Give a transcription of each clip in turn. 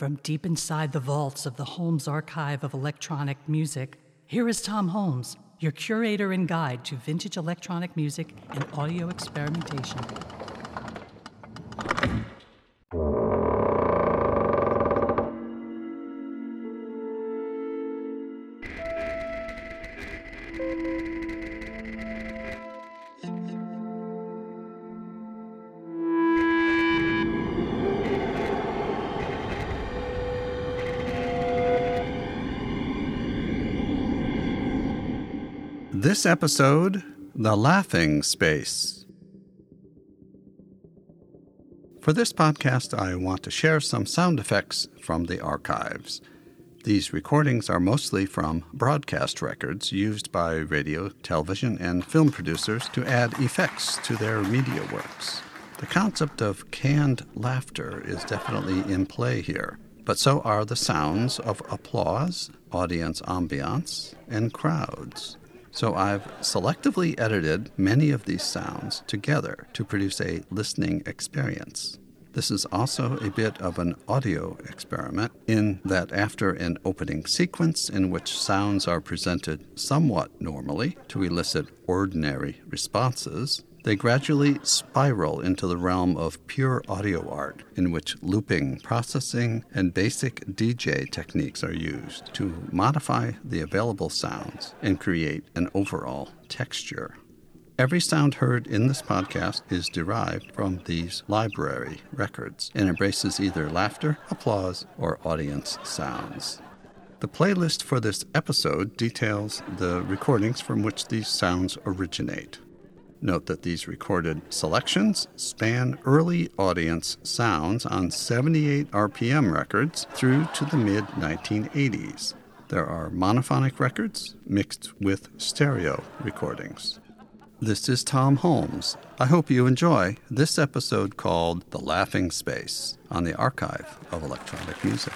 From deep inside the vaults of the Holmes Archive of Electronic Music, here is Thom Holmes, your curator and guide to vintage electronic music and audio experimentation. This episode, The Laughing Space. For this podcast, I want to share some sound effects from the archives. These recordings are mostly from broadcast records used by radio, television, and film producers to add effects to their media works. The concept of canned laughter is definitely in play here, but so are the sounds of applause, audience ambiance, and crowds. So I've selectively edited many of these sounds together to produce a listening experience. This is also a bit of an audio experiment in that after an opening sequence in which sounds are presented somewhat normally to elicit ordinary responses, they gradually spiral into the realm of pure audio art, in which looping, processing, and basic DJ techniques are used to modify the available sounds and create an overall texture. Every sound heard in this podcast is derived from these library records and embraces either laughter, applause, or audience sounds. The playlist for this episode details the recordings from which these sounds originate. Note that these recorded selections span early audience sounds on 78 RPM records through to the mid-1980s. There are monophonic records mixed with stereo recordings. This is Thom Holmes. I hope you enjoy this episode called The Laughing Space on the Archive of Electronic Music.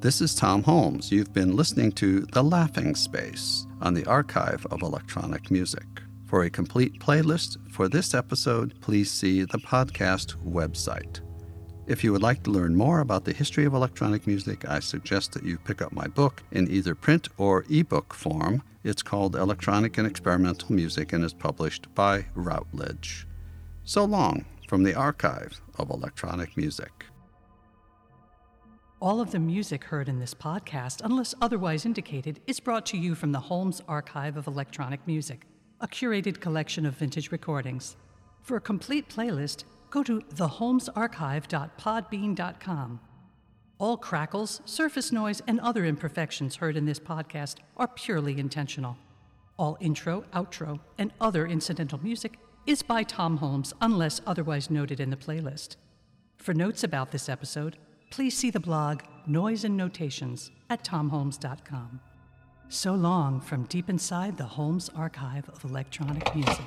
This is Thom Holmes. You've been listening to The Laughing Space on the Archive of Electronic Music. For a complete playlist for this episode, please see the podcast website. If you would like to learn more about the history of electronic music, I suggest that you pick up my book in either print or ebook form. It's called Electronic and Experimental Music and is published by Routledge. So long from the Archive of Electronic Music. All of the music heard in this podcast, unless otherwise indicated, is brought to you from the Holmes Archive of Electronic Music, a curated collection of vintage recordings. For a complete playlist, go to theholmesarchive.podbean.com. All crackles, surface noise, and other imperfections heard in this podcast are purely intentional. All intro, outro, and other incidental music is by Thom Holmes, unless otherwise noted in the playlist. For notes about this episode, please see the blog Noise and Notations at thomholmes.com. So long from deep inside the Holmes Archive of Electronic Music.